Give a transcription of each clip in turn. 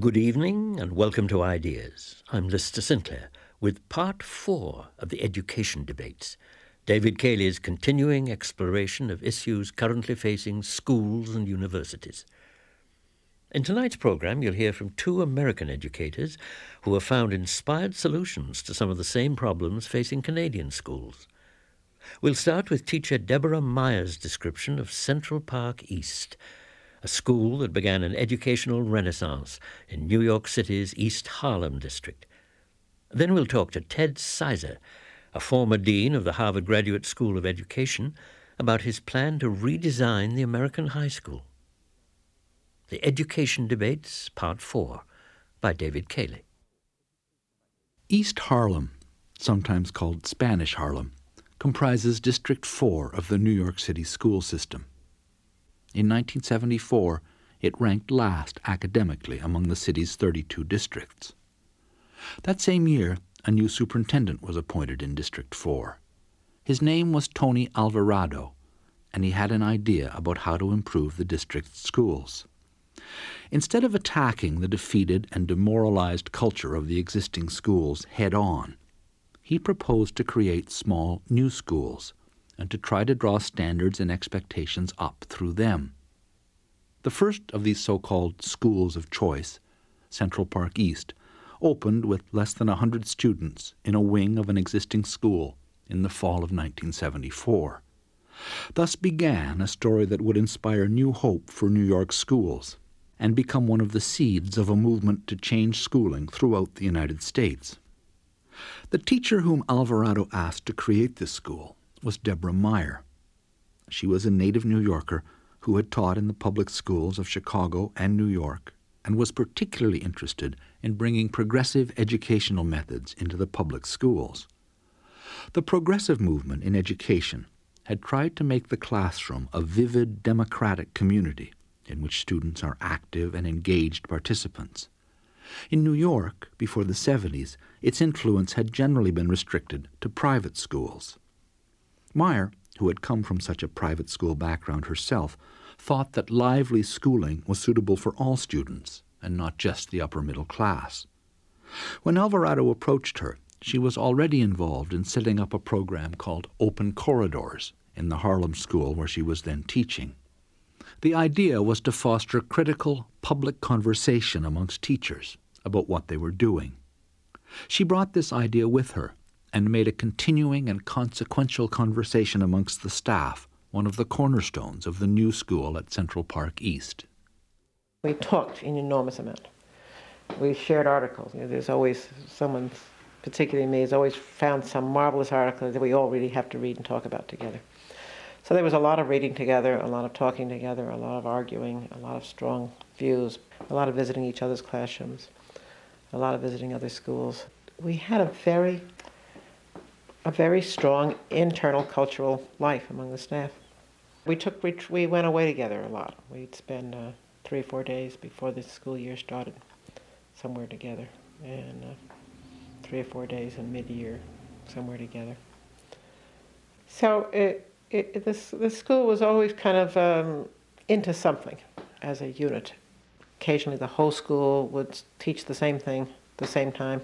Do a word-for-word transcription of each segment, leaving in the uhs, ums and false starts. Good evening and welcome to Ideas. I'm Lister Sinclair with part four of the education debates, David Cayley's continuing exploration of issues currently facing schools and universities. In tonight's programme, you'll hear from two American educators who have found inspired solutions to some of the same problems facing Canadian schools. We'll start with teacher Deborah Meier's description of Central Park East, a school that began an educational renaissance in New York City's East Harlem district. Then we'll talk to Ted Sizer, a former dean of the Harvard Graduate School of Education, about his plan to redesign the American high school. The Education Debates, Part four, by David Cayley. East Harlem, sometimes called Spanish Harlem, comprises District four of the New York City school system. In nineteen seventy-four, it ranked last academically among the city's thirty-two districts. That same year, a new superintendent was appointed in District four. His name was Tony Alvarado, and he had an idea about how to improve the district's schools. Instead of attacking the defeated and demoralized culture of the existing schools head-on, he proposed to create small new schools and to try to draw standards and expectations up through them. The first of these so-called schools of choice, Central Park East, opened with less than one hundred students in a wing of an existing school in the fall of nineteen seventy-four. Thus began a story that would inspire new hope for New York schools and become one of the seeds of a movement to change schooling throughout the United States. The teacher whom Alvarado asked to create this school was Deborah Meier. She was a native New Yorker who had taught in the public schools of Chicago and New York and was particularly interested in bringing progressive educational methods into the public schools. The progressive movement in education had tried to make the classroom a vivid democratic community in which students are active and engaged participants. In New York, before the seventies, its influence had generally been restricted to private schools. Meier, who had come from such a private school background herself, thought that lively schooling was suitable for all students and not just the upper middle class. When Alvarado approached her, she was already involved in setting up a program called Open Corridors in the Harlem school where she was then teaching. The idea was to foster critical public conversation amongst teachers about what they were doing. She brought this idea with her and made a continuing and consequential conversation amongst the staff, one of the cornerstones of the new school at Central Park East. We talked an enormous amount. We shared articles. You know, there's always someone, particularly me, has always found some marvelous article that we all really have to read and talk about together. So there was a lot of reading together, a lot of talking together, a lot of arguing, a lot of strong views, a lot of visiting each other's classrooms, a lot of visiting other schools. We had a very a very strong internal cultural life among the staff. We took we, we went away together a lot. We'd spend uh, three or four days before the school year started somewhere together, and uh, three or four days in mid-year somewhere together. So it, it, this the school was always kind of um, into something as a unit. Occasionally the whole school would teach the same thing at the same time,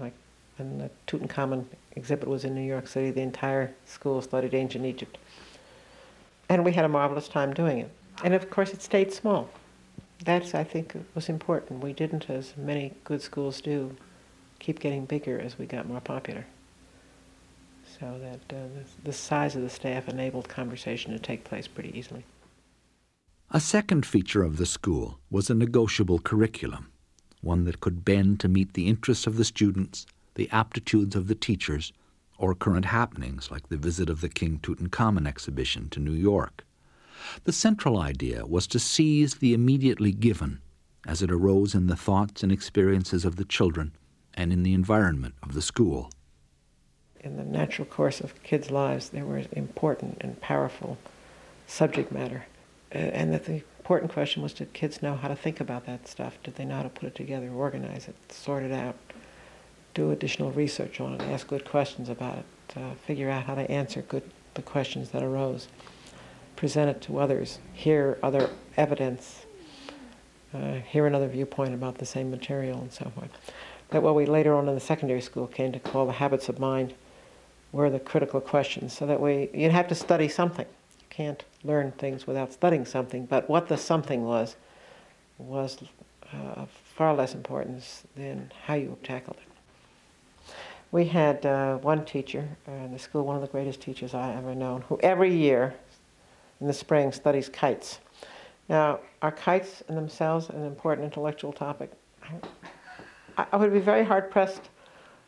like when the Tutankhamun exhibit was in New York City, the entire school studied ancient Egypt. And we had a marvelous time doing it. And of course it stayed small. That's, I think, was important. We didn't, as many good schools do, keep getting bigger as we got more popular. So that uh, the size of the staff enabled conversation to take place pretty easily. A second feature of the school was a negotiable curriculum, one that could bend to meet the interests of the students, the aptitudes of the teachers, or current happenings like the visit of the King Tutankhamun exhibition to New York. The central idea was to seize the immediately given as it arose in the thoughts and experiences of the children and in the environment of the school. In the natural course of kids' lives, there was important and powerful subject matter, and that the important question was, did kids know how to think about that stuff? Did they know how to put it together, organize it, sort it out? Do additional research on it, ask good questions about it, uh, figure out how to answer good the questions that arose, present it to others, hear other evidence, uh, hear another viewpoint about the same material and so forth. That what we later on in the secondary school came to call the habits of mind were the critical questions, so that we, you'd have to study something. You can't learn things without studying something, but what the something was, was uh, of far less importance than how you tackled it. We had uh, one teacher uh, in the school, one of the greatest teachers I ever known, who every year in the spring studies kites. Now, are kites in themselves an important intellectual topic? I, I would be very hard-pressed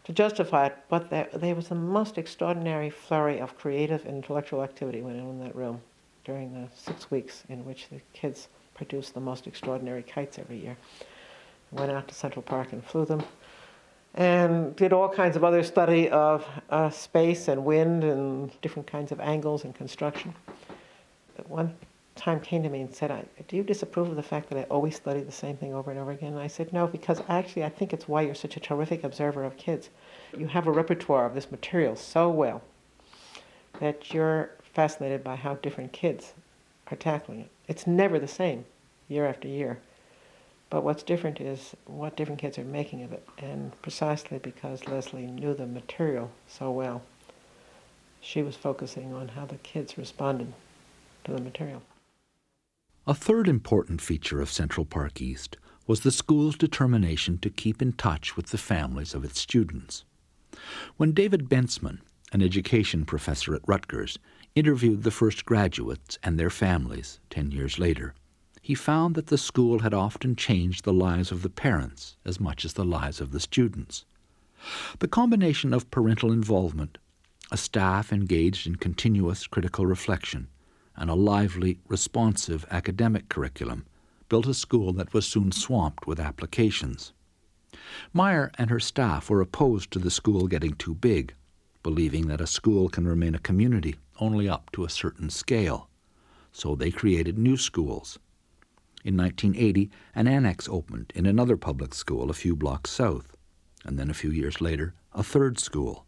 to justify it, but there, there was the most extraordinary flurry of creative and intellectual activity went on in that room during the six weeks in which the kids produced the most extraordinary kites every year. Went out to Central Park and flew them, and did all kinds of other study of uh, space and wind and different kinds of angles and construction. One time came to me and said, I, do you disapprove of the fact that I always study the same thing over and over again? And I said, no, because actually I think it's why you're such a terrific observer of kids. You have a repertoire of this material so well that you're fascinated by how different kids are tackling it. It's never the same year after year. But what's different is what different kids are making of it. And precisely because Leslie knew the material so well, she was focusing on how the kids responded to the material. A third important feature of Central Park East was the school's determination to keep in touch with the families of its students. When David Bensman, an education professor at Rutgers, interviewed the first graduates and their families ten years later, he found that the school had often changed the lives of the parents as much as the lives of the students. The combination of parental involvement, a staff engaged in continuous critical reflection, and a lively, responsive academic curriculum built a school that was soon swamped with applications. Meier and her staff were opposed to the school getting too big, believing that a school can remain a community only up to a certain scale. So they created new schools. In nineteen eighty, an annex opened in another public school a few blocks south, and then a few years later, a third school.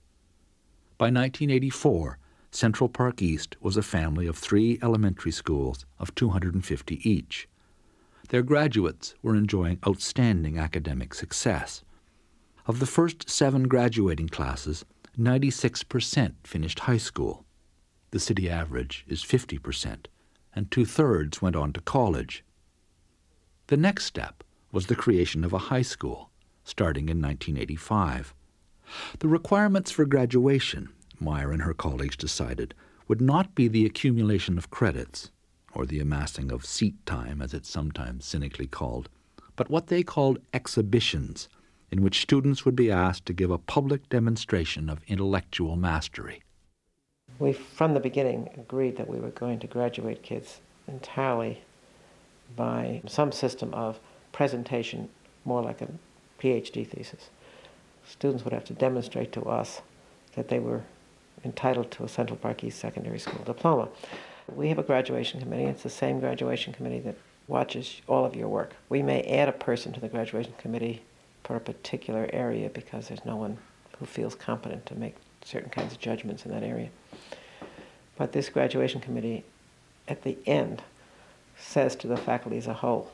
By nineteen eighty-four, Central Park East was a family of three elementary schools of two hundred fifty each. Their graduates were enjoying outstanding academic success. Of the first seven graduating classes, ninety-six percent finished high school. The city average is fifty percent, and two-thirds went on to college. The next step was the creation of a high school, starting in nineteen eighty-five. The requirements for graduation, Meier and her colleagues decided, would not be the accumulation of credits, or the amassing of seat time, as it's sometimes cynically called, but what they called exhibitions, in which students would be asked to give a public demonstration of intellectual mastery. We, from the beginning, agreed that we were going to graduate kids entirely by some system of presentation, more like a P H D thesis. Students would have to demonstrate to us that they were entitled to a Central Park East Secondary School diploma. We have a graduation committee. It's the same graduation committee that watches all of your work. We may add a person to the graduation committee for a particular area because there's no one who feels competent to make certain kinds of judgments in that area. But this graduation committee, at the end, says to the faculty as a whole,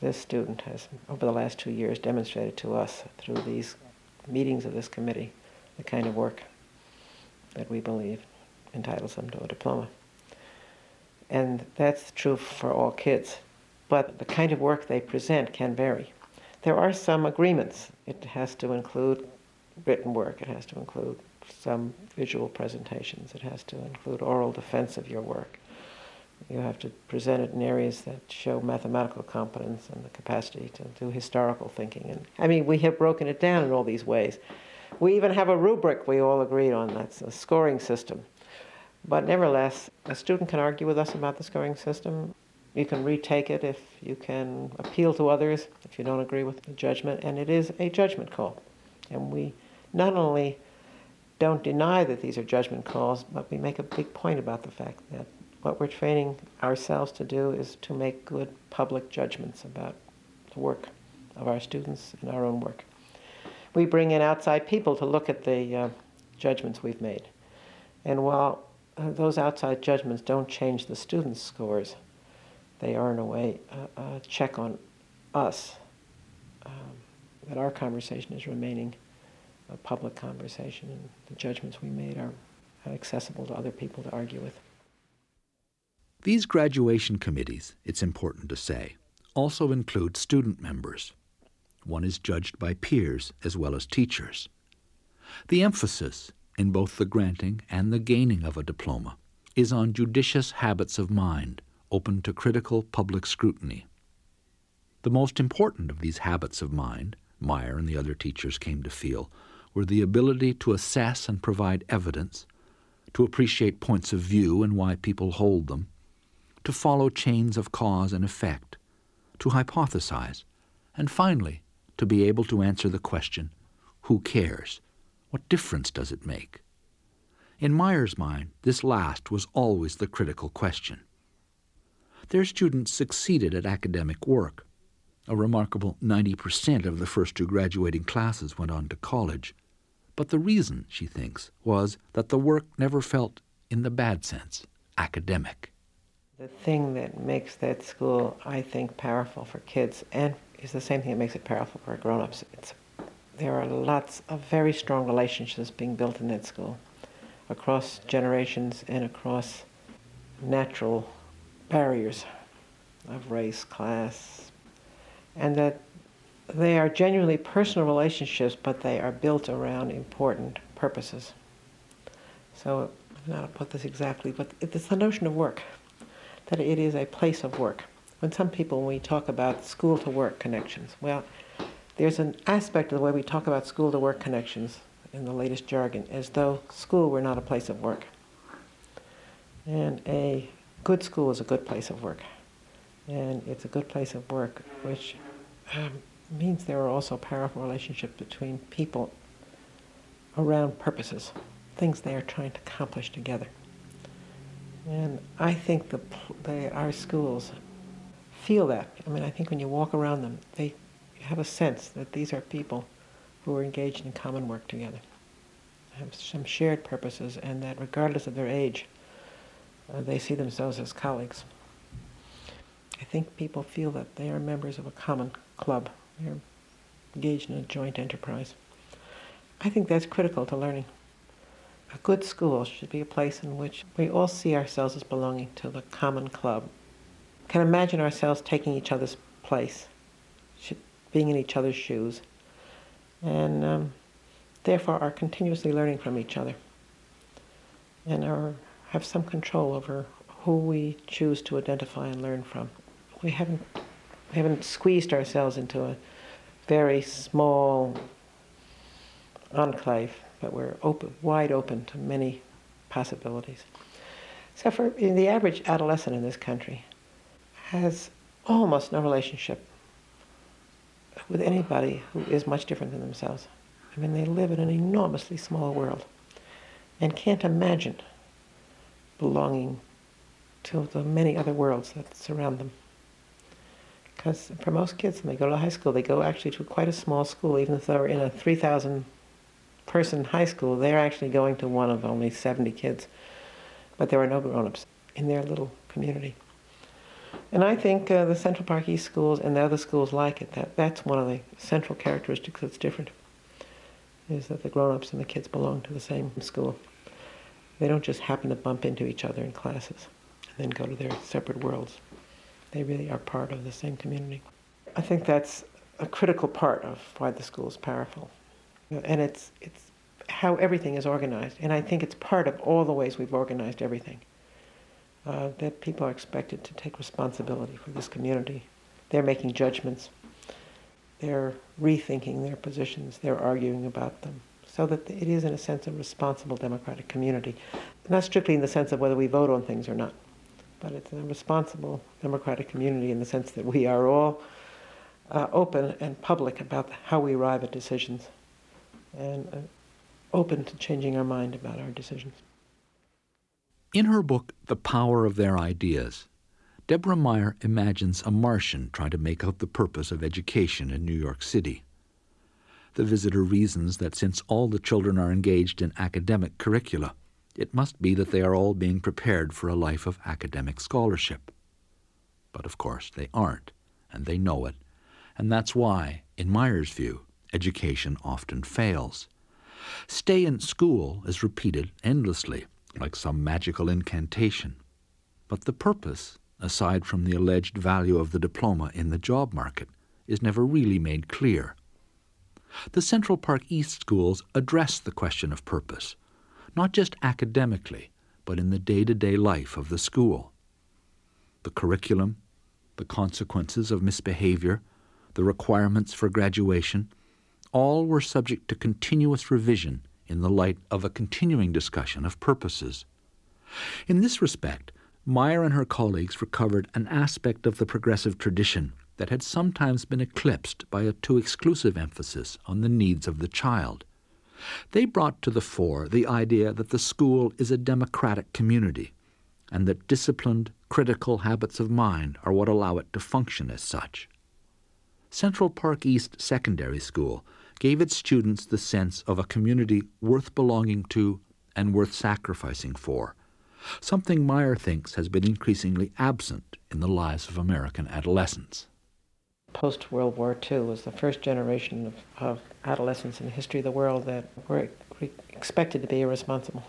this student has, over the last two years, demonstrated to us through these meetings of this committee the kind of work that we believe entitles them to a diploma. And that's true for all kids, but the kind of work they present can vary. There are some agreements. It has to include written work, it has to include some visual presentations, it has to include oral defense of your work. You have to present it in areas that show mathematical competence and the capacity to do historical thinking. And I mean, we have broken it down in all these ways. We even have a rubric we all agreed on, that's a scoring system. But nevertheless, a student can argue with us about the scoring system. You can retake it if you can appeal to others, if you don't agree with the judgment, and it is a judgment call. And we not only don't deny that these are judgment calls, but we make a big point about the fact that what we're training ourselves to do is to make good public judgments about the work of our students and our own work. We bring in outside people to look at the uh, judgments we've made. And while uh, those outside judgments don't change the students' scores, they are, in a way, uh, a check on us um, that our conversation is remaining a public conversation, and the judgments we made are accessible to other people to argue with. These graduation committees, it's important to say, also include student members. One is judged by peers as well as teachers. The emphasis in both the granting and the gaining of a diploma is on judicious habits of mind open to critical public scrutiny. The most important of these habits of mind, Meier and the other teachers came to feel, were the ability to assess and provide evidence, to appreciate points of view and why people hold them, to follow chains of cause and effect, to hypothesize, and finally, to be able to answer the question, who cares? What difference does it make? In Meier's mind, this last was always the critical question. Their students succeeded at academic work. A remarkable ninety percent of the first two graduating classes went on to college. But the reason, she thinks, was that the work never felt, in the bad sense, academic. The thing that makes that school, I think, powerful for kids, and is the same thing that makes it powerful for grown-ups. It's, there are lots of very strong relationships being built in that school, across generations and across natural barriers of race, class, and that they are genuinely personal relationships, but they are built around important purposes. So, I don't know how to put this exactly, but it's the notion of work, that it is a place of work. When some people, when we talk about school-to-work connections, well, there's an aspect of the way we talk about school-to-work connections in the latest jargon, as though school were not a place of work. And a good school is a good place of work. And it's a good place of work, which um, means there are also powerful relationships between people around purposes, things they are trying to accomplish together. And I think the, the, our schools feel that. I mean, I think when you walk around them, they have a sense that these are people who are engaged in common work together, have some shared purposes, and that regardless of their age, uh, they see themselves as colleagues. I think people feel that they are members of a common club. They're engaged in a joint enterprise. I think that's critical to learning. A good school should be a place in which we all see ourselves as belonging to the common club, can imagine ourselves taking each other's place, being in each other's shoes, and um, therefore are continuously learning from each other and are, have some control over who we choose to identify and learn from. We haven't, we haven't squeezed ourselves into a very small enclave, but we're open, wide open to many possibilities. So for in the average adolescent in this country has almost no relationship with anybody who is much different than themselves. I mean, they live in an enormously small world and can't imagine belonging to the many other worlds that surround them. Because for most kids, when they go to high school, they go actually to quite a small school. Even if they're in a three thousand person high school, they're actually going to one of only seventy kids. But there are no grown-ups in their little community. And I think uh, the Central Park East schools and the other schools like it, that that's one of the central characteristics that's different, is that the grown-ups and the kids belong to the same school. They don't just happen to bump into each other in classes and then go to their separate worlds. They really are part of the same community. I think that's a critical part of why the school is powerful. And it's it's how everything is organized. And I think it's part of all the ways we've organized everything. Uh, that people are expected to take responsibility for this community. They're making judgments. They're rethinking their positions. They're arguing about them. So that it is, in a sense, a responsible democratic community. Not strictly in the sense of whether we vote on things or not, but it's a responsible democratic community in the sense that we are all uh, open and public about how we arrive at decisions and uh, open to changing our mind about our decisions. In her book, The Power of Their Ideas, Deborah Meier imagines a Martian trying to make out the purpose of education in New York City. The visitor reasons that since all the children are engaged in academic curricula, it must be that they are all being prepared for a life of academic scholarship. But of course they aren't, and they know it, And that's why, in Meier's view, education often fails. Stay in school is repeated endlessly, like some magical incantation. But the purpose, aside from the alleged value of the diploma in the job market, is never really made clear. The Central Park East schools address the question of purpose, not just academically, but in the day-to-day life of the school. The curriculum, the consequences of misbehavior, the requirements for graduation, all were subject to continuous revision in the light of a continuing discussion of purposes. In this respect, Meier and her colleagues recovered an aspect of the progressive tradition that had sometimes been eclipsed by a too exclusive emphasis on the needs of the child. They brought to the fore the idea that the school is a democratic community, and that disciplined, critical habits of mind are what allow it to function as such. Central Park East Secondary School gave its students the sense of a community worth belonging to and worth sacrificing for, something Meier thinks has been increasingly absent in the lives of American adolescents. Post-World War Two was the first generation of, of adolescents in the history of the world that were expected to be irresponsible.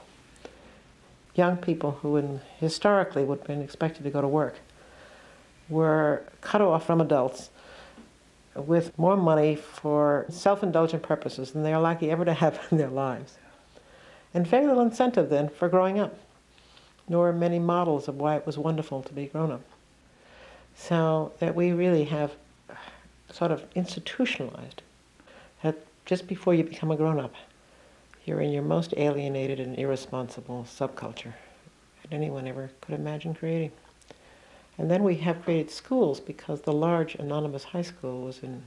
Young people who in, historically would have been expected to go to work were cut off from adults with more money for self-indulgent purposes than they are likely ever to have in their lives. And very little incentive then for growing up, nor many models of why it was wonderful to be grown up. So that we really have sort of institutionalized that just before you become a grown-up, you're in your most alienated and irresponsible subculture that anyone ever could imagine creating. And then we have created schools because the large anonymous high school was in,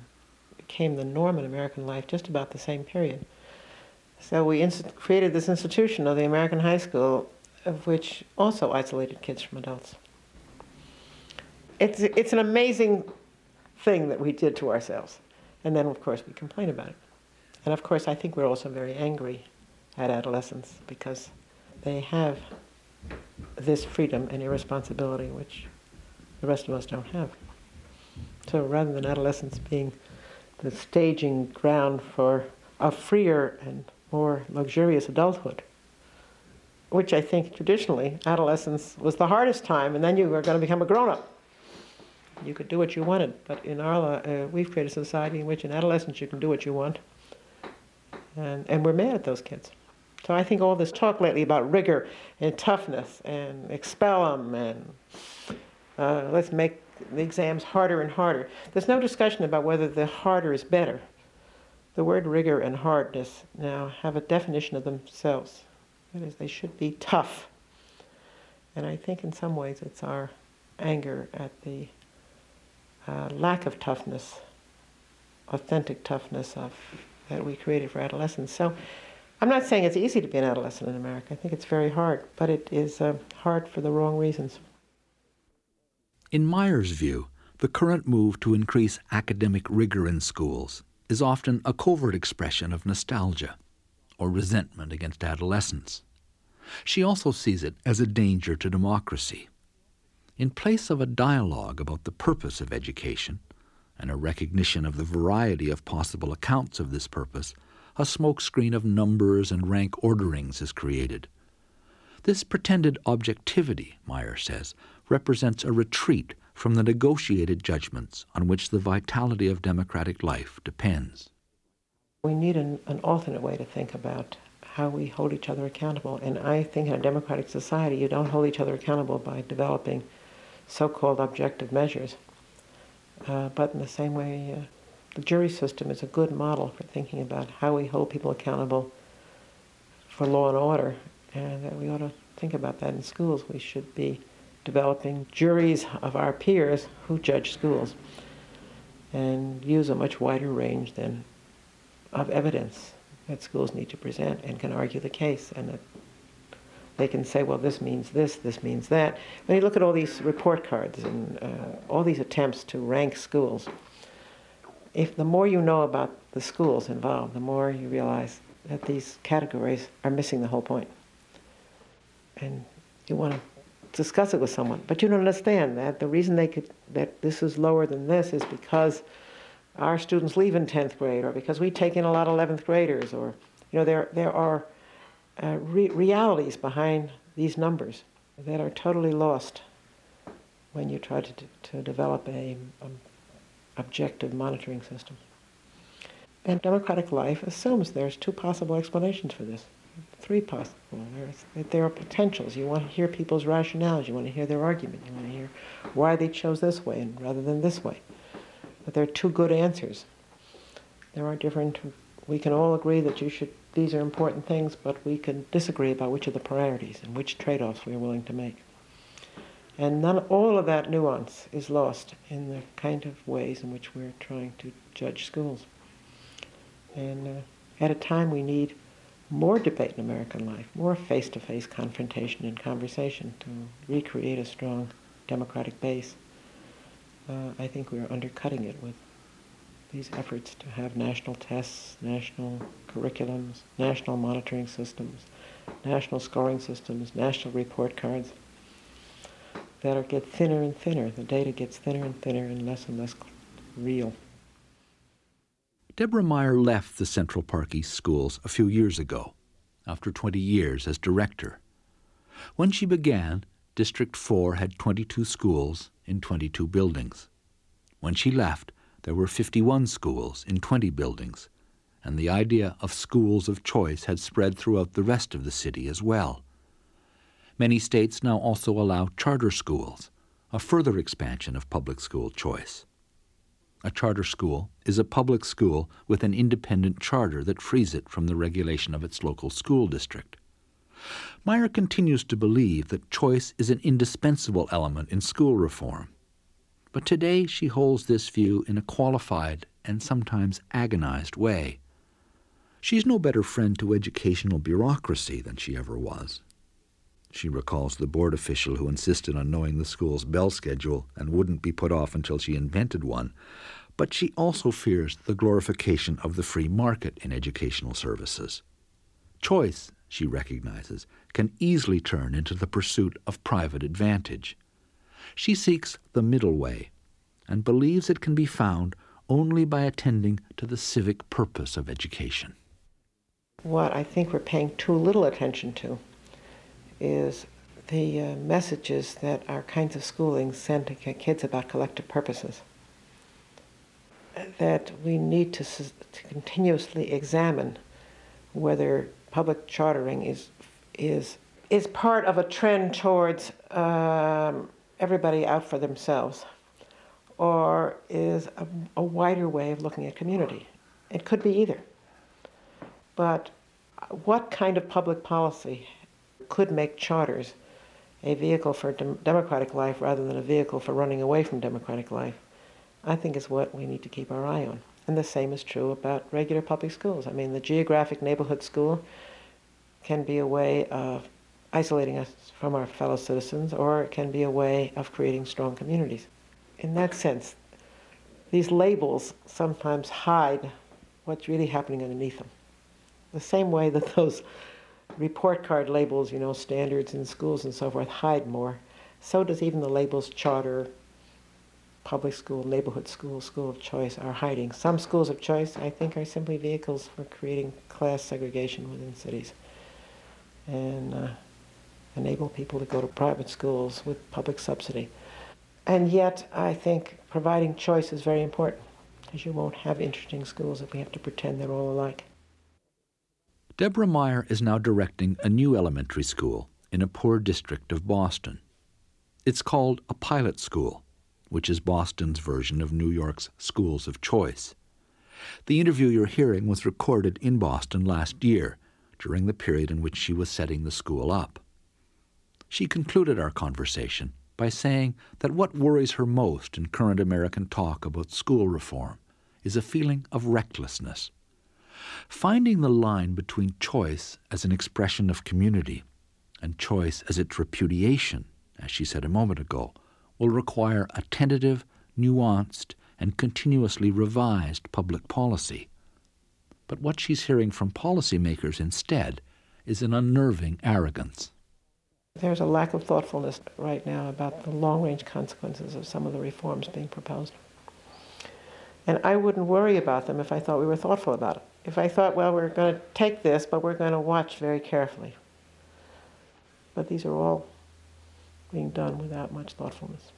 became the norm in American life just about the same period. So we inst- created this institution of the American high school, of which also isolated kids from adults. It's, it's an amazing thing that we did to ourselves. And then, of course, we complain about it. And, of course, I think we're also very angry at adolescents because they have this freedom and irresponsibility which the rest of us don't have. So rather than adolescence being the staging ground for a freer and more luxurious adulthood, which I think traditionally adolescence was the hardest time, and then you were going to become a grown-up. You could do what you wanted, but in our uh, we've created a society in which in adolescence you can do what you want, and and we're mad at those kids. So I think all this talk lately about rigor and toughness and expel them and uh, let's make the exams harder and harder. There's no discussion about whether the harder is better. The word rigor and hardness now have a definition of themselves. That is, they should be tough. And I think in some ways it's our anger at the Uh, lack of toughness, authentic toughness of that we created for adolescents. So I'm not saying it's easy to be an adolescent in America. I think it's very hard, but it is uh, hard for the wrong reasons. In Meier's view, the current move to increase academic rigor in schools is often a covert expression of nostalgia or resentment against adolescence. She also sees it as a danger to democracy. In place of a dialogue about the purpose of education and a recognition of the variety of possible accounts of this purpose, a smokescreen of numbers and rank orderings is created. This pretended objectivity, Meier says, represents a retreat from the negotiated judgments on which the vitality of democratic life depends. We need an, an alternate way to think about how we hold each other accountable. And I think in a democratic society, you don't hold each other accountable by developing so-called objective measures. Uh, but in the same way, uh, the jury system is a good model for thinking about how we hold people accountable for law and order, and that we ought to think about that in schools. We should be developing juries of our peers who judge schools and use a much wider range than of evidence that schools need to present and can argue the case, and that they can say, well, this means this, this means that. When you look at all these report cards and uh, all these attempts to rank schools, if the more you know about the schools involved, the more you realize that these categories are missing the whole point. And you want to discuss it with someone, but you don't understand that the reason they could that this is lower than this is because our students leave in tenth grade, or because we take in a lot of eleventh graders, or, you know, there there are uh, re- realities behind these numbers that are totally lost when you try to d- to develop a, a objective monitoring system. And democratic life assumes there's two possible explanations for this, three possible. There's, there are potentials. You want to hear people's rationales. You want to hear their argument. You want to hear why they chose this way and rather than this way. But there are two good answers. There are different, we can all agree that you should, these are important things, but we can disagree about which of the priorities and which trade-offs we are willing to make. And none, all of that nuance is lost in the kind of ways in which we're trying to judge schools. And uh, at a time we need more debate in American life, more face-to-face confrontation and conversation to recreate a strong democratic base. Uh, I think we are undercutting it with these efforts to have national tests, national curriculums, national monitoring systems, national scoring systems, national report cards that are, get thinner and thinner. The data gets thinner and thinner and less and less real. Deborah Meier left the Central Park East Schools a few years ago, after twenty years as director. When she began, District four had twenty-two schools in twenty-two buildings. When she left, there were fifty-one schools in twenty buildings, and the idea of schools of choice had spread throughout the rest of the city as well. Many states now also allow charter schools, a further expansion of public school choice. A charter school is a public school with an independent charter that frees it from the regulation of its local school district. Meier continues to believe that choice is an indispensable element in school reform. But today she holds this view in a qualified and sometimes agonized way. She's no better friend to educational bureaucracy than she ever was. She recalls the board official who insisted on knowing the school's bell schedule and wouldn't be put off until she invented one. But she also fears the glorification of the free market in educational services. Choice, she recognizes, can easily turn into the pursuit of private advantage. She seeks the middle way and believes it can be found only by attending to the civic purpose of education. What I think we're paying too little attention to is the uh, messages that our kinds of schooling send to kids about collective purposes. That we need to, to continuously examine whether public chartering is is is part of a trend towards um, everybody out for themselves, or is a, a wider way of looking at community. It could be either. But what kind of public policy could make charters a vehicle for dem- democratic life rather than a vehicle for running away from democratic life, I think is what we need to keep our eye on. And the same is true about regular public schools. I mean, the geographic neighborhood school can be a way of isolating us from our fellow citizens, or it can be a way of creating strong communities. In that sense, these labels sometimes hide what's really happening underneath them. The same way that those report card labels, you know, standards in schools and so forth, hide more, so does even the labels charter, public school, neighborhood school, school of choice are hiding. Some schools of choice, I think, are simply vehicles for creating class segregation within cities and uh, enable people to go to private schools with public subsidy. And yet, I think providing choice is very important, because you won't have interesting schools if we have to pretend they're all alike. Deborah Meier is now directing a new elementary school in a poor district of Boston. It's called a pilot school, which is Boston's version of New York's schools of choice. The interview you're hearing was recorded in Boston last year, during the period in which she was setting the school up. She concluded our conversation by saying that what worries her most in current American talk about school reform is a feeling of recklessness. Finding the line between choice as an expression of community and choice as its repudiation, as she said a moment ago, will require a tentative, nuanced, and continuously revised public policy. But what she's hearing from policymakers instead is an unnerving arrogance. There's a lack of thoughtfulness right now about the long-range consequences of some of the reforms being proposed. And I wouldn't worry about them if I thought we were thoughtful about it. If I thought, well, we're going to take this, but we're going to watch very carefully. But these are all being done without much thoughtfulness.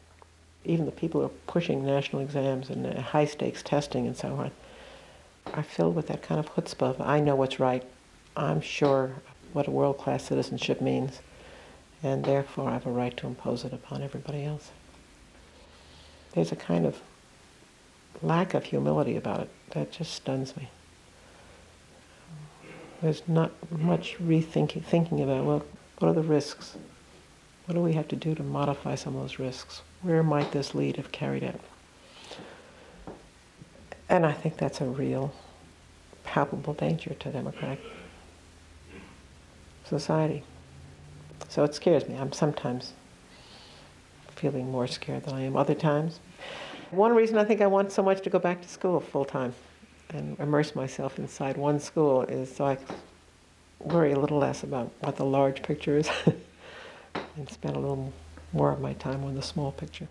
Even the people who are pushing national exams and high-stakes testing and so on are filled with that kind of chutzpah of, I know what's right. I'm sure what a world-class citizenship means, and therefore I have a right to impose it upon everybody else. There's a kind of lack of humility about it that just stuns me. There's not much rethinking thinking about, well, what are the risks? What do we have to do to modify some of those risks? Where might this lead if carried out? And I think that's a real palpable danger to democratic society. So it scares me. I'm sometimes feeling more scared than I am other times. One reason I think I want so much to go back to school full-time and immerse myself inside one school is so I worry a little less about what the large picture is and spend a little more of my time on the small picture.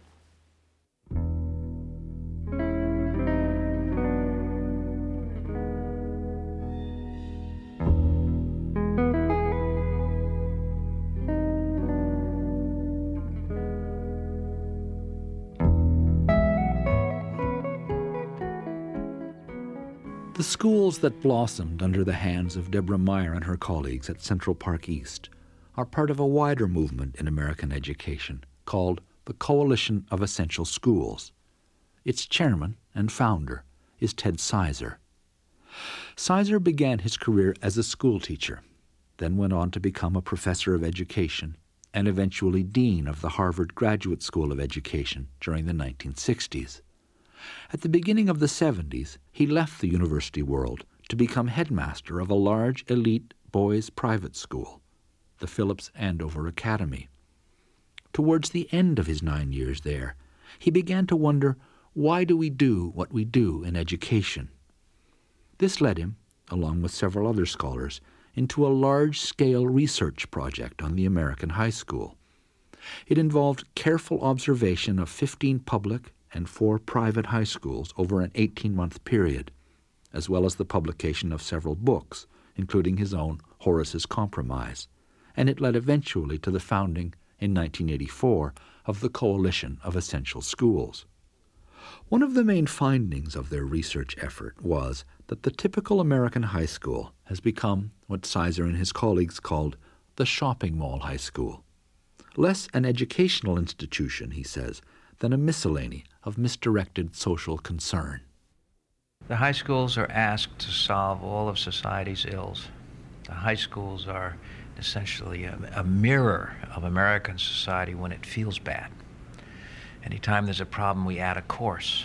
The schools that blossomed under the hands of Deborah Meier and her colleagues at Central Park East are part of a wider movement in American education called the Coalition of Essential Schools. Its chairman and founder is Ted Sizer. Sizer began his career as a schoolteacher, then went on to become a professor of education and eventually dean of the Harvard Graduate School of Education during the nineteen sixties. At the beginning of the seventies, he left the university world to become headmaster of a large elite boys' private school, the Phillips Andover Academy. Towards the end of his nine years there, he began to wonder, why do we do what we do in education? This led him, along with several other scholars, into a large-scale research project on the American high school. It involved careful observation of fifteen public and four private high schools over an eighteen-month period, as well as the publication of several books, including his own Horace's Compromise, and it led eventually to the founding, in nineteen eighty-four, of the Coalition of Essential Schools. One of the main findings of their research effort was that the typical American high school has become what Sizer and his colleagues called the shopping mall high school. Less an educational institution, he says, than a miscellany of misdirected social concern. The high schools are asked to solve all of society's ills. The high schools are essentially a, a mirror of American society when it feels bad. Anytime there's a problem, we add a course.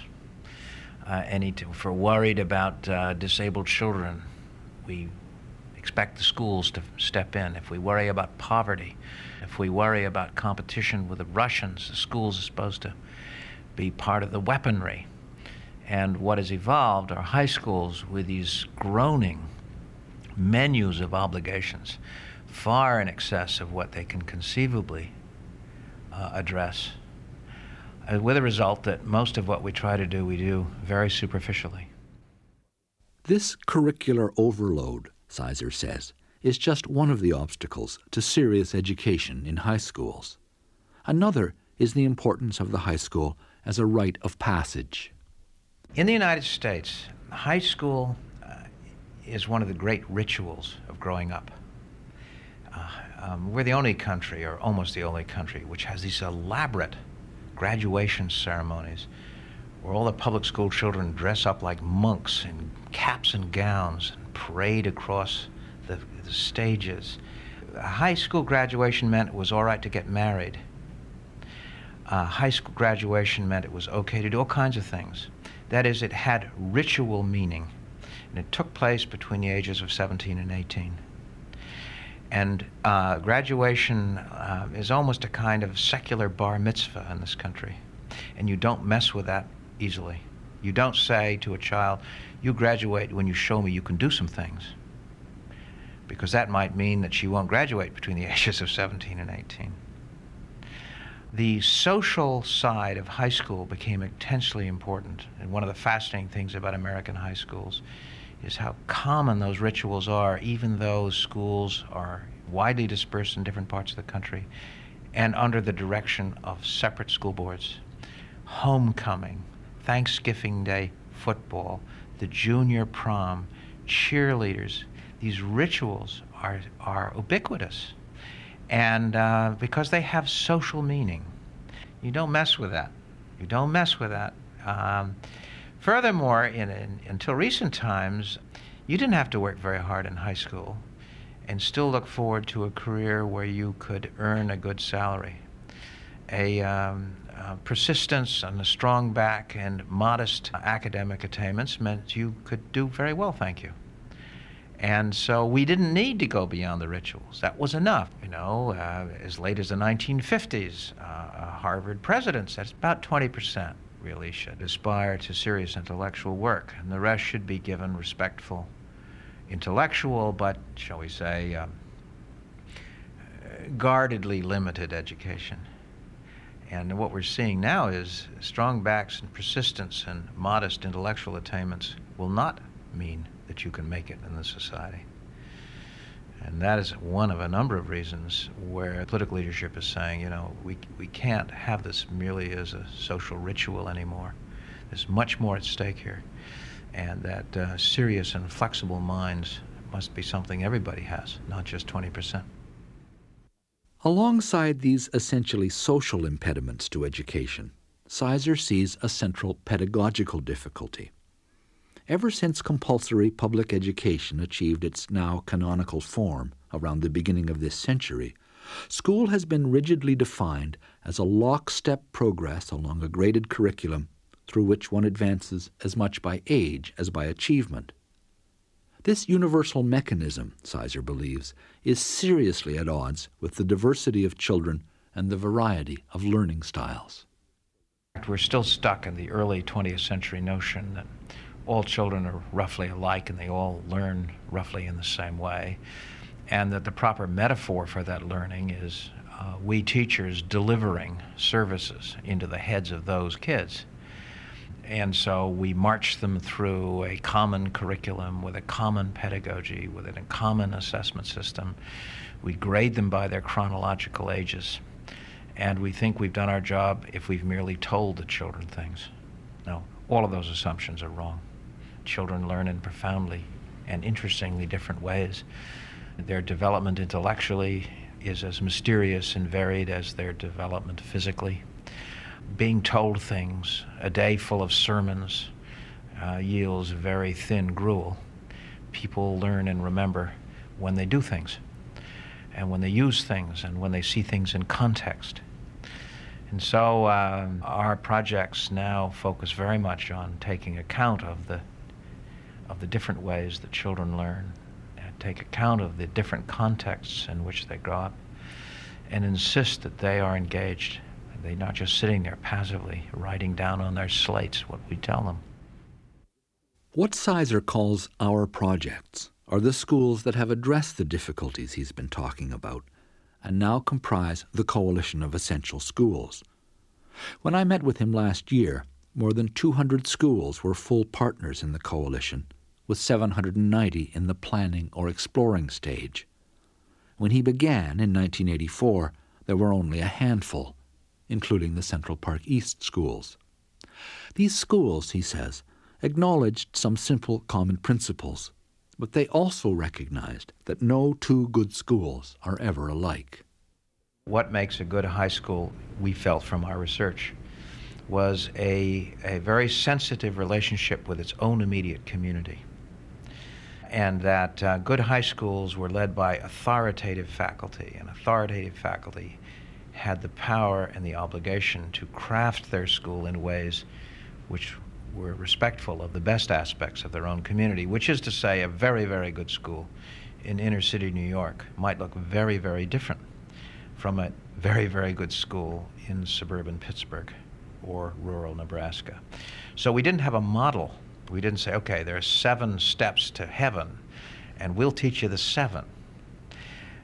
Uh, any t- if we're worried about uh, disabled children, we expect the schools to step in. If we worry about poverty, if we worry about competition with the Russians, the schools are supposed to be part of the weaponry. And what has evolved are high schools with these groaning menus of obligations, far in excess of what they can conceivably uh, address, uh, with the result that most of what we try to do, we do very superficially. This curricular overload, Sizer says, is just one of the obstacles to serious education in high schools. Another is the importance of the high school as a rite of passage. In the United States, high school uh, is one of the great rituals of growing up. Uh, um, we're the only country, or almost the only country, which has these elaborate graduation ceremonies where all the public school children dress up like monks in caps and gowns and parade across the, the stages. High school graduation meant it was all right to get married. Uh, high school graduation meant it was okay to do all kinds of things. That is, it had ritual meaning, and it took place between the ages of seventeen and eighteen. And uh, graduation uh, is almost a kind of secular bar mitzvah in this country. And you don't mess with that easily. You don't say to a child, you graduate when you show me you can do some things. Because that might mean that she won't graduate between the ages of seventeen and eighteen. the social side of high school became intensely important. And one of the fascinating things about American high schools is how common those rituals are, even though schools are widely dispersed in different parts of the country and under the direction of separate school boards. Homecoming, Thanksgiving Day football, the junior prom, cheerleaders, these rituals are, are ubiquitous. And uh, because they have social meaning. You don't mess with that. You don't mess with that. Um, furthermore, in, in, until recent times, you didn't have to work very hard in high school and still look forward to a career where you could earn a good salary. A, um, a persistence and a strong back and modest academic attainments meant you could do very well, thank you. And so we didn't need to go beyond the rituals. That was enough. You know, uh, as late as the nineteen fifties, uh, Harvard presidents, that's about twenty percent really should aspire to serious intellectual work, and the rest should be given respectful intellectual, but shall we say, um, guardedly limited education. And what we're seeing now is strong backs and persistence and modest intellectual attainments will not mean that you can make it in this society. And that is one of a number of reasons where political leadership is saying, you know, we we can't have this merely as a social ritual anymore. There's much more at stake here. And that uh, serious and flexible minds must be something everybody has, not just twenty percent. Alongside these essentially social impediments to education, Sizer sees a central pedagogical difficulty. Ever since compulsory public education achieved its now canonical form around the beginning of this century, school has been rigidly defined as a lockstep progress along a graded curriculum through which one advances as much by age as by achievement. This universal mechanism, Sizer believes, is seriously at odds with the diversity of children and the variety of learning styles. We're still stuck in the early twentieth century notion that all children are roughly alike and they all learn roughly in the same way, and that the proper metaphor for that learning is uh, we teachers delivering services into the heads of those kids. And so we march them through a common curriculum with a common pedagogy, with a common assessment system. We grade them by their chronological ages, and we think we've done our job if we've merely told the children things. No, all of those assumptions are wrong. Children learn in profoundly and interestingly different ways. Their development intellectually is as mysterious and varied as their development physically. Being told things, a day full of sermons, uh, yields very thin gruel. People learn and remember when they do things, and when they use things, and when they see things in context. And so uh, our projects now focus very much on taking account of the of the different ways that children learn, and take account of the different contexts in which they grow up, and insist that they are engaged. They're not just sitting there passively writing down on their slates what we tell them. What Sizer calls our projects are the schools that have addressed the difficulties he's been talking about and now comprise the Coalition of Essential Schools. When I met with him last year, more than two hundred schools were full partners in the coalition, with seven hundred ninety in the planning or exploring stage. When he began in nineteen eighty-four, there were only a handful, including the Central Park East schools. These schools, he says, acknowledged some simple common principles, but they also recognized that no two good schools are ever alike. What makes a good high school, we felt from our research, was a, a very sensitive relationship with its own immediate community, and that uh, good high schools were led by authoritative faculty, and authoritative faculty had the power and the obligation to craft their school in ways which were respectful of the best aspects of their own community, which is to say a very, very good school in inner city New York might look very, very different from a very, very good school in suburban Pittsburgh or rural Nebraska. So we didn't have a model. We didn't say, okay, there are seven steps to heaven, and we'll teach you the seven.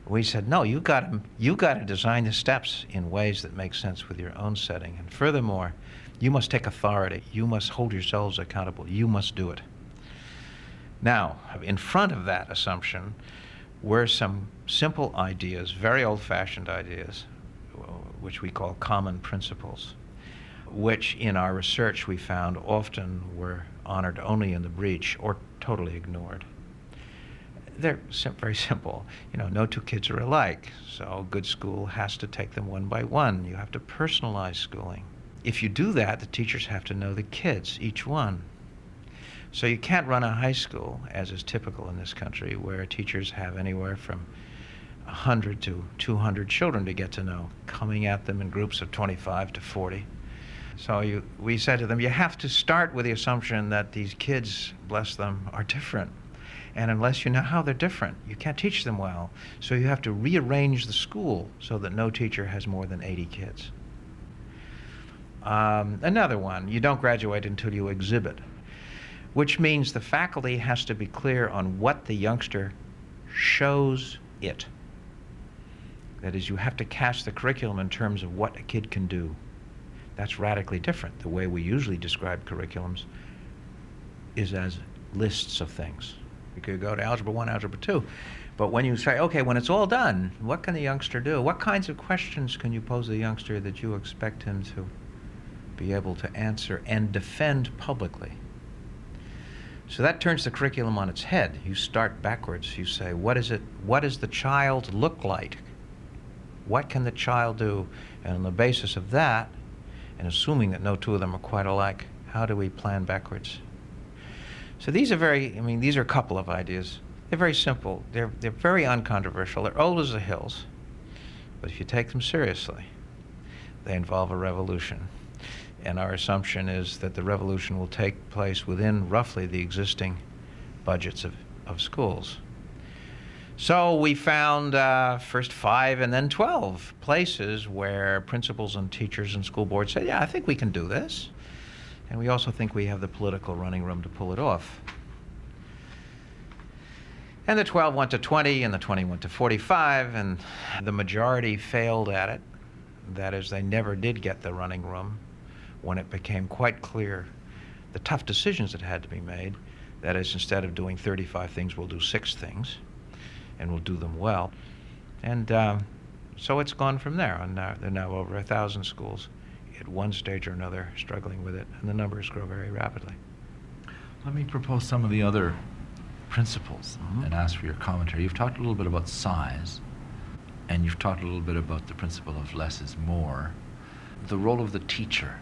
we said, no, you got to you got to design the steps in ways that make sense with your own setting. And furthermore, you must take authority. You must hold yourselves accountable. You must do it. Now, in front of that assumption were some simple ideas, very old-fashioned ideas, which we call common principles, which in our research we found often were honored only in the breach or totally ignored. They're sim- very simple. You know, no two kids are alike, so good school has to take them one by one. You have to personalize schooling. If you do that, the teachers have to know the kids, each one. So you can't run a high school, as is typical in this country, where teachers have anywhere from one hundred to two hundred children to get to know, coming at them in groups of twenty-five to forty. So you, we said to them, you have to start with the assumption that these kids, bless them, are different. And unless you know how they're different, you can't teach them well. So you have to rearrange the school so that no teacher has more than eighty kids. Um, another one, you don't graduate until you exhibit, which means the faculty has to be clear on what the youngster shows it. That is, you have to cast the curriculum in terms of what a kid can do. That's radically different. The way we usually describe curriculums is as lists of things. You could go to Algebra one, Algebra two. But when you say, okay, when it's all done, what can the youngster do? What kinds of questions can you pose to the youngster that you expect him to be able to answer and defend publicly? So that turns the curriculum on its head. You start backwards. You say, what is it? What does the child look like? What can the child do? And on the basis of that, and assuming that no two of them are quite alike, how do we plan backwards? So these are very, I mean, these are a couple of ideas. They're very simple. They're they're very uncontroversial. They're old as the hills. But if you take them seriously, they involve a revolution. And our assumption is that the revolution will take place within roughly the existing budgets of, of schools. So we found uh, first five and then twelve places where principals and teachers and school boards said, yeah, I think we can do this. And we also think we have the political running room to pull it off. And the twelve went to twenty, and the twenty went to forty-five, and the majority failed at it. That is, they never did get the running room when it became quite clear the tough decisions that had to be made. That is, instead of doing thirty-five things, we'll do six things, and we'll do them well. And uh, so it's gone from there. And now, there are now over one thousand schools at one stage or another struggling with it, and the numbers grow very rapidly. Let me propose some of the other principles mm-hmm. and ask for your commentary. You've talked a little bit about size, and you've talked a little bit about the principle of less is more. The role of the teacher.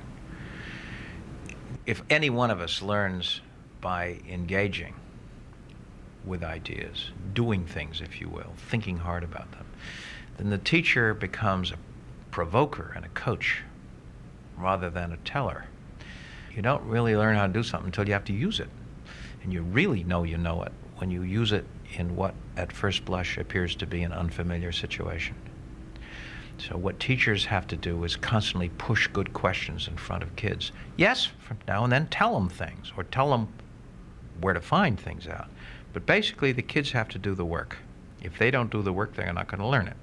If any one of us learns by engaging with ideas, doing things, if you will, thinking hard about them, then the teacher becomes a provoker and a coach rather than a teller. You don't really learn how to do something until you have to use it. And you really know you know it when you use it in what, at first blush, appears to be an unfamiliar situation. So what teachers have to do is constantly push good questions in front of kids. Yes, from now and then tell them things, or tell them where to find things out. But basically, the kids have to do the work. If they don't do the work, they're not going to learn it,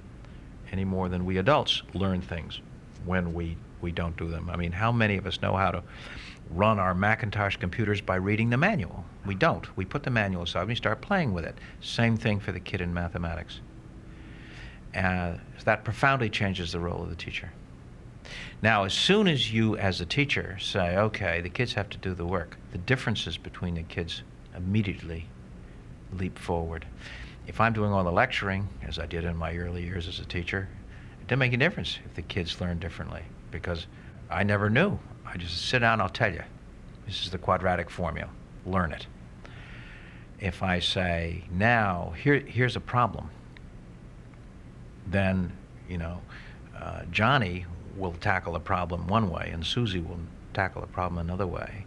any more than we adults learn things when we, we don't do them. I mean, how many of us know how to run our Macintosh computers by reading the manual? We don't. We put the manual aside and we start playing with it. Same thing for the kid in mathematics. Uh, that profoundly changes the role of the teacher. Now, as soon as you, as a teacher, say, okay, the kids have to do the work, the differences between the kids immediately leap forward. If I'm doing all the lecturing, as I did in my early years as a teacher, it doesn't make a difference if the kids learn differently, because I never knew. I just sit down, I'll tell you. This is the quadratic formula. Learn it. If I say, now, here, here's a problem, then, you know, uh, Johnny will tackle a problem one way and Susie will tackle a problem another way.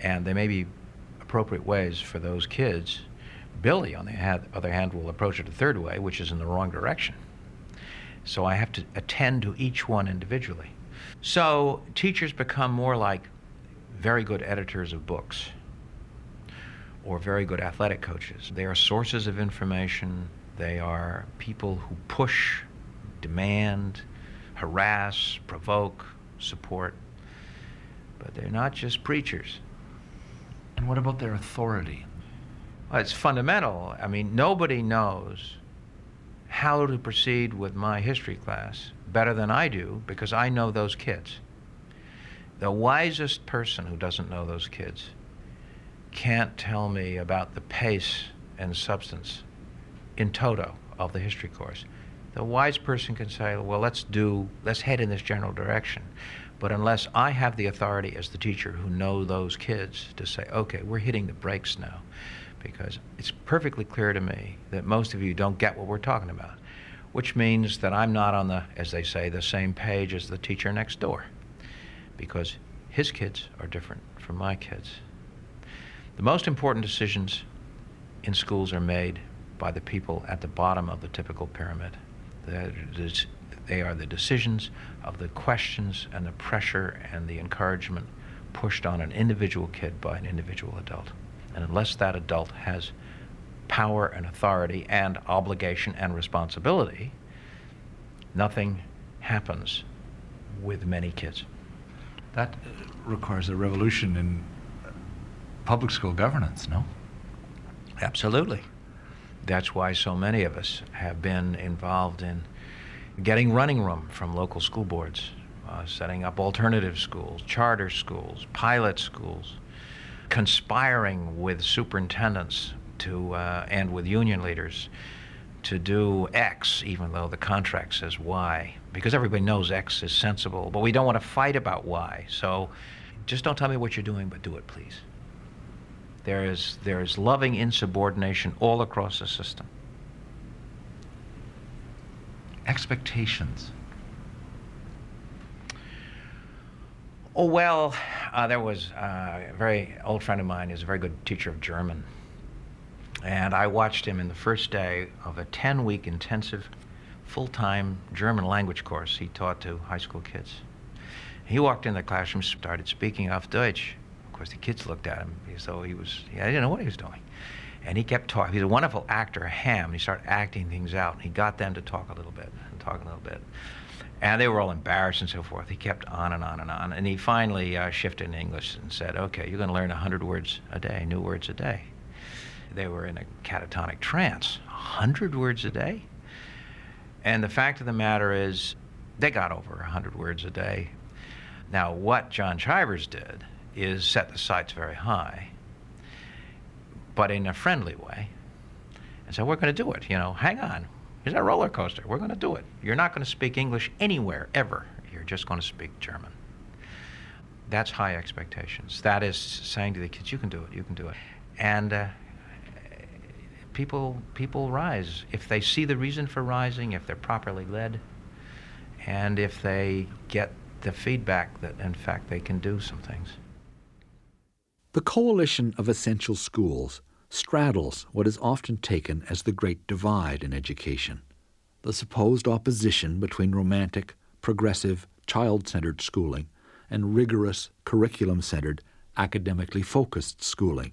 And there may be appropriate ways for those kids. Billy, on the ha- other hand, will approach it a third way, which is in the wrong direction. So I have to attend to each one individually. So teachers become more like very good editors of books or very good athletic coaches. They are sources of information. They are people who push, demand, harass, provoke, support. But they're not just preachers. And what about their authority? Well, it's fundamental. I mean, nobody knows how to proceed with my history class better than I do, because I know those kids. The wisest person who doesn't know those kids can't tell me about the pace and substance in toto of the history course. The wise person can say, well, let's do, let's head in this general direction. But unless I have the authority as the teacher who know those kids to say, okay, we're hitting the brakes now, because it's perfectly clear to me that most of you don't get what we're talking about, which means that I'm not on the, as they say, the same page as the teacher next door, because his kids are different from my kids. The most important decisions in schools are made by the people at the bottom of the typical pyramid. They are the decisions of the questions and the pressure and the encouragement pushed on an individual kid by an individual adult. And unless that adult has power and authority and obligation and responsibility, nothing happens with many kids. That requires a revolution in public school governance, no? Absolutely. That's why so many of us have been involved in getting running room from local school boards, uh, setting up alternative schools, charter schools, pilot schools, conspiring with superintendents to uh, and with union leaders to do X, even though the contract says Y, because everybody knows X is sensible, but we don't want to fight about Y. So just don't tell me what you're doing, but do it, please. There is there is loving insubordination all across the system. Expectations. Oh, well, uh, there was uh, a very old friend of mine who's a very good teacher of German. And I watched him in the first day of a ten-week intensive full-time German language course he taught to high school kids. He walked in the classroom, started speaking auf Deutsch. Of course, the kids looked at him as though he was, yeah, I didn't know what he was doing. And he kept talking. He's a wonderful actor, a ham. He started acting things out, and he got them to talk a little bit and talk a little bit. And they were all embarrassed and so forth. He kept on and on and on. And he finally uh, shifted in English and said, okay, you're going to learn one hundred words a day, new words a day. They were in a catatonic trance, one hundred words a day? And the fact of the matter is, they got over one hundred words a day. Now, what John Chivers did is set the sights very high, but in a friendly way. And so we're going to do it, you know, hang on. Here's our roller coaster. We're going to do it. You're not going to speak English anywhere, ever. You're just going to speak German. That's high expectations. That is saying to the kids, you can do it, you can do it. And uh, people people rise. If they see the reason for rising, if they're properly led, and if they get the feedback that, in fact, they can do some things. The Coalition of Essential Schools straddles what is often taken as the great divide in education, the supposed opposition between romantic, progressive, child-centered schooling and rigorous, curriculum-centered, academically focused schooling.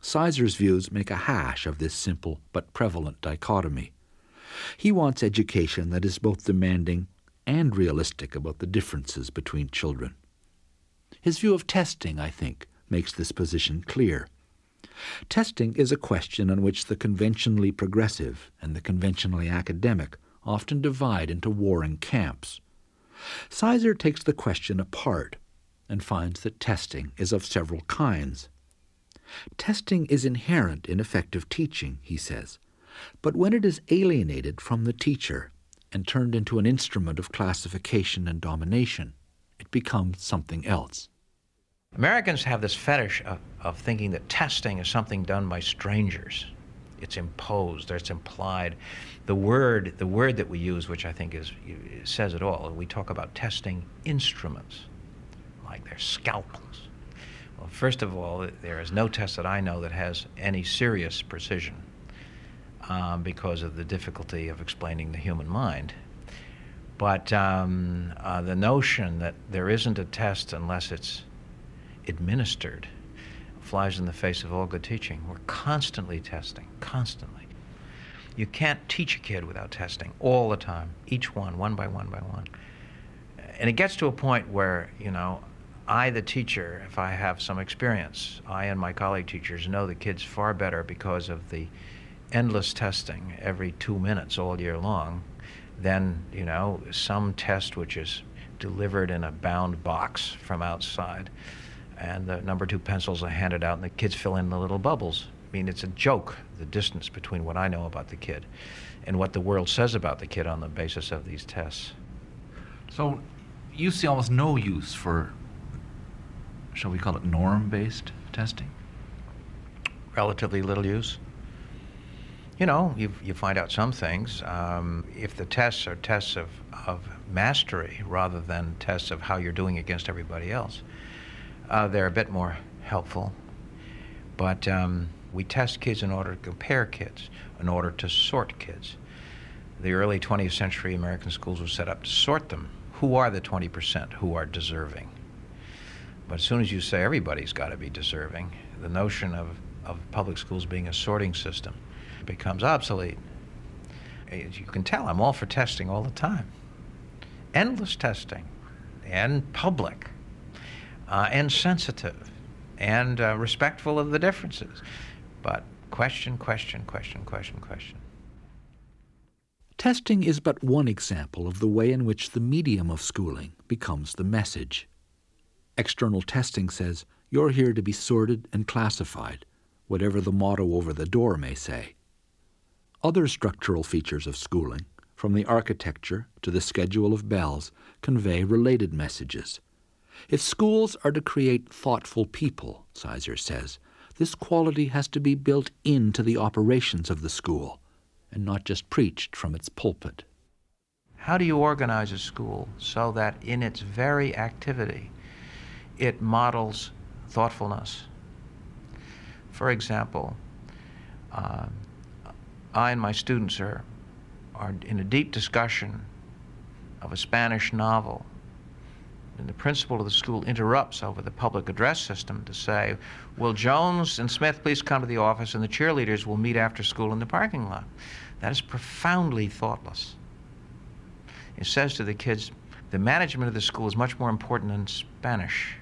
Sizer's views make a hash of this simple but prevalent dichotomy. He wants education that is both demanding and realistic about the differences between children. His view of testing, I think, makes this position clear. Testing is a question on which the conventionally progressive and the conventionally academic often divide into warring camps. Sizer takes the question apart and finds that testing is of several kinds. Testing is inherent in effective teaching, he says, but when it is alienated from the teacher and turned into an instrument of classification and domination, it becomes something else. Americans have this fetish of, of thinking that testing is something done by strangers. It's imposed, or it's implied. The word, the word that we use, which I think is says it all, we talk about testing instruments, like they're scalpels. Well, first of all, there is no test that I know that has any serious precision um, because of the difficulty of explaining the human mind. But um, uh, the notion that there isn't a test unless it's administered flies in the face of all good teaching. We're constantly testing, constantly. You can't teach a kid without testing all the time, each one, one by one by one. And it gets to a point where, you know, I, the teacher, if I have some experience, I and my colleague teachers know the kids far better because of the endless testing every two minutes all year long than, you know, some test which is delivered in a bound box from outside. And the number two pencils are handed out and the kids fill in the little bubbles. I mean, it's a joke, the distance between what I know about the kid and what the world says about the kid on the basis of these tests. So you see almost no use for, shall we call it, norm-based testing? Relatively little use. You know, you you find out some things. Um, if the tests are tests of, of mastery rather than tests of how you're doing against everybody else, uh, they're a bit more helpful. But um, we test kids in order to compare kids, in order to sort kids. The early twentieth century American schools were set up to sort them. Who are the twenty percent who are deserving? But as soon as you say everybody's got to be deserving, the notion of, of public schools being a sorting system becomes obsolete. As you can tell, I'm all for testing all the time. Endless testing, and public, uh, and sensitive, and uh, respectful of the differences. But question, question, question, question, question. Testing is but one example of the way in which the medium of schooling becomes the message. External testing says, you're here to be sorted and classified, whatever the motto over the door may say. Other structural features of schooling, from the architecture to the schedule of bells, convey related messages. If schools are to create thoughtful people, Sizer says, this quality has to be built into the operations of the school, and not just preached from its pulpit. How do you organize a school so that in its very activity it models thoughtfulness? For example, uh, I and my students are, are in a deep discussion of a Spanish novel, and the principal of the school interrupts over the public address system to say, will Jones and Smith please come to the office, and the cheerleaders will meet after school in the parking lot. That is profoundly thoughtless. It says to the kids, the management of the school is much more important than Spanish.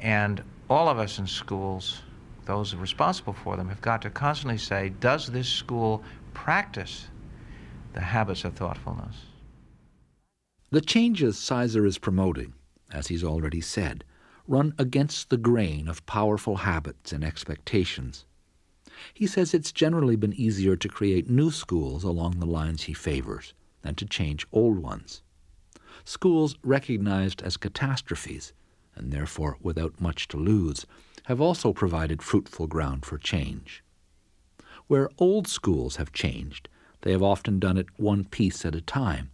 And all of us in schools, those responsible for them, have got to constantly say, does this school practice the habits of thoughtfulness? The changes Sizer is promoting, as he's already said, run against the grain of powerful habits and expectations. He says it's generally been easier to create new schools along the lines he favors than to change old ones. Schools recognized as catastrophes, and therefore without much to lose, have also provided fruitful ground for change. Where old schools have changed, they have often done it one piece at a time,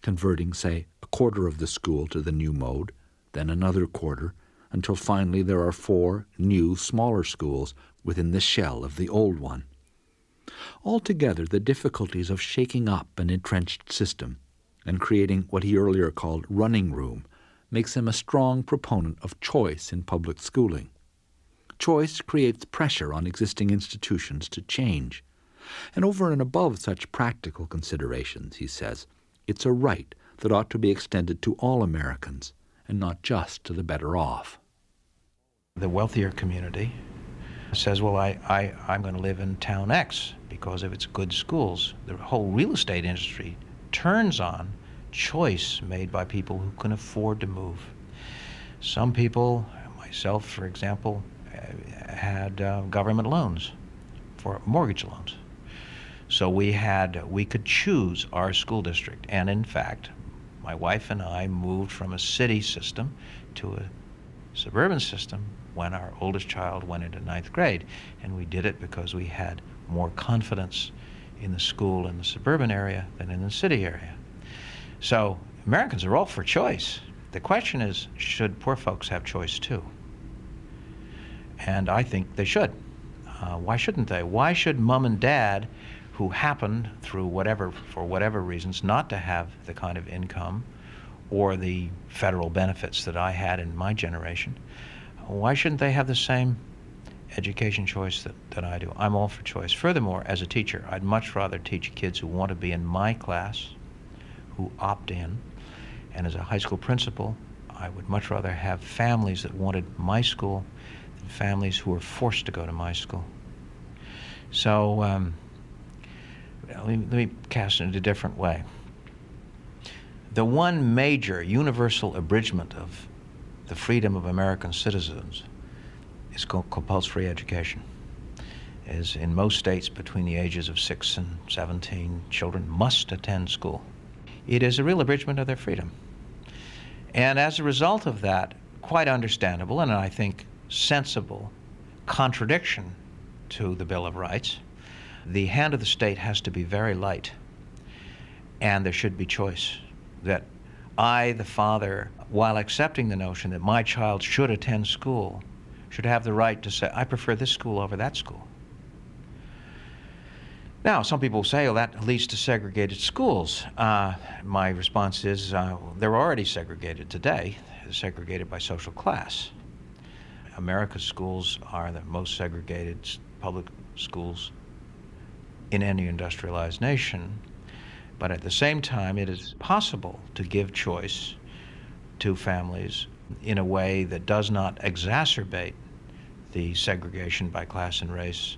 converting, say, a quarter of the school to the new mode, then another quarter, until finally there are four new, smaller schools within the shell of the old one. Altogether, the difficulties of shaking up an entrenched system and creating what he earlier called running room makes him a strong proponent of choice in public schooling. Choice creates pressure on existing institutions to change. And over and above such practical considerations, he says, it's a right that ought to be extended to all Americans and not just to the better off. The wealthier community says, well, I, I, I'm going to live in town X because of its good schools. The whole real estate industry turns on choice made by people who can afford to move. Some people, myself, for example, had uh, government loans for mortgage loans. So we had, we could choose our school district. And in fact, my wife and I moved from a city system to a suburban system when our oldest child went into ninth grade. And we did it because we had more confidence in the school in the suburban area than in the city area. So Americans are all for choice. The question is, should poor folks have choice too? And I think they should. Uh, why shouldn't they? Why should mom and dad, who happen through whatever, for whatever reasons, not to have the kind of income or the federal benefits that I had in my generation, why shouldn't they have the same education choice that, that I do. I'm all for choice. Furthermore, as a teacher, I'd much rather teach kids who want to be in my class, who opt in, and as a high school principal, I would much rather have families that wanted my school than families who were forced to go to my school. So um, let me, let me cast it in a different way. The one major universal abridgment of the freedom of American citizens is called compulsory education. As in most states, between the ages of six and seventeen, children must attend school. It is a real abridgment of their freedom. And as a result of that, quite understandable and I think sensible contradiction to the Bill of Rights, the hand of the state has to be very light, and there should be choice. That I, the father, while accepting the notion that my child should attend school, should have the right to say, I prefer this school over that school. Now, some people say, oh, that leads to segregated schools. Uh, my response is, uh, they're already segregated today. They're segregated by social class. America's schools are the most segregated public schools in any industrialized nation. But at the same time, it is possible to give choice to families in a way that does not exacerbate the segregation by class and race,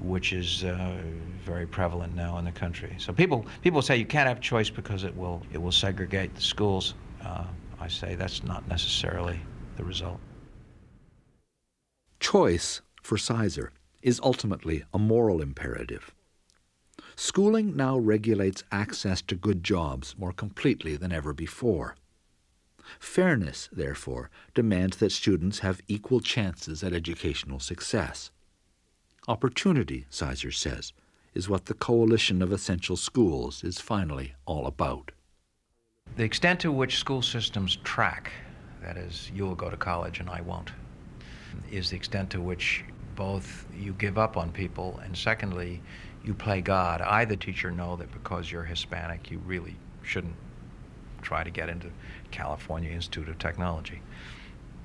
which is uh, very prevalent now in the country. So people people say you can't have choice because it will it will segregate the schools. Uh, I say that's not necessarily the result. Choice, for Sizer, is ultimately a moral imperative. Schooling now regulates access to good jobs more completely than ever before. Fairness, therefore, demands that students have equal chances at educational success. Opportunity, Sizer says, is what the Coalition of Essential Schools is finally all about. The extent to which school systems track, that is, you'll go to college and I won't, is the extent to which both you give up on people and secondly, you play God. I, the teacher, know that because you're Hispanic, you really shouldn't try to get into California Institute of Technology.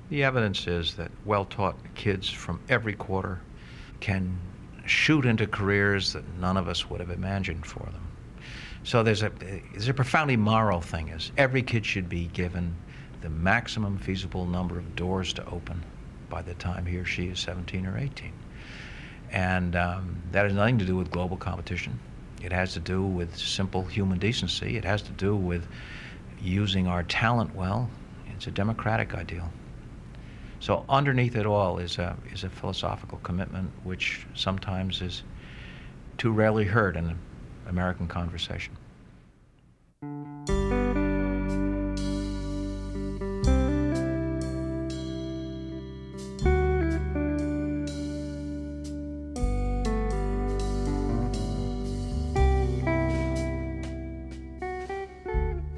The evidence is that well-taught kids from every quarter can shoot into careers that none of us would have imagined for them. So there's a, there's a profoundly moral thing is every kid should be given the maximum feasible number of doors to open by the time he or she is seventeen or eighteen. And um, that has nothing to do with global competition. It has to do with simple human decency. It has to do with using our talent well. It's a democratic ideal. So underneath it all is a, is a philosophical commitment which sometimes is too rarely heard in American conversation.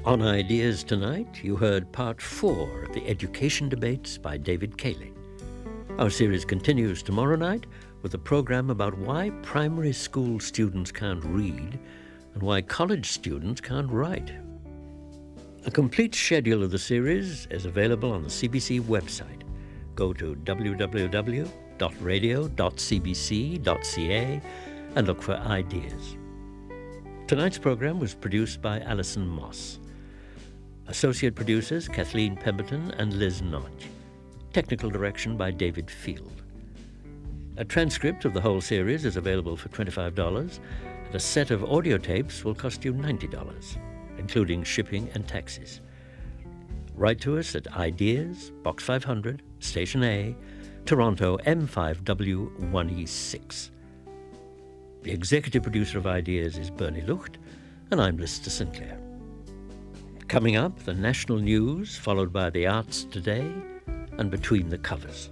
On Ideas Tonight, you heard part four of the Education Debates by David Cayley. Our series continues tomorrow night with a program about why primary school students can't read and why college students can't write. A complete schedule of the series is available on the C B C website. Go to w w w dot radio dot c b c dot c a and look for Ideas. Tonight's program was produced by Alison Moss. Associate producers Kathleen Pemberton and Liz Notch. Technical direction by David Field. A transcript of the whole series is available for twenty-five dollars, and a set of audio tapes will cost you ninety dollars, including shipping and taxes. Write to us at Ideas, Box five hundred, Station A, Toronto M five W one E six. The executive producer of Ideas is Bernie Lucht, and I'm Lister Sinclair. Coming up, the national news, followed by the arts today, and between the covers.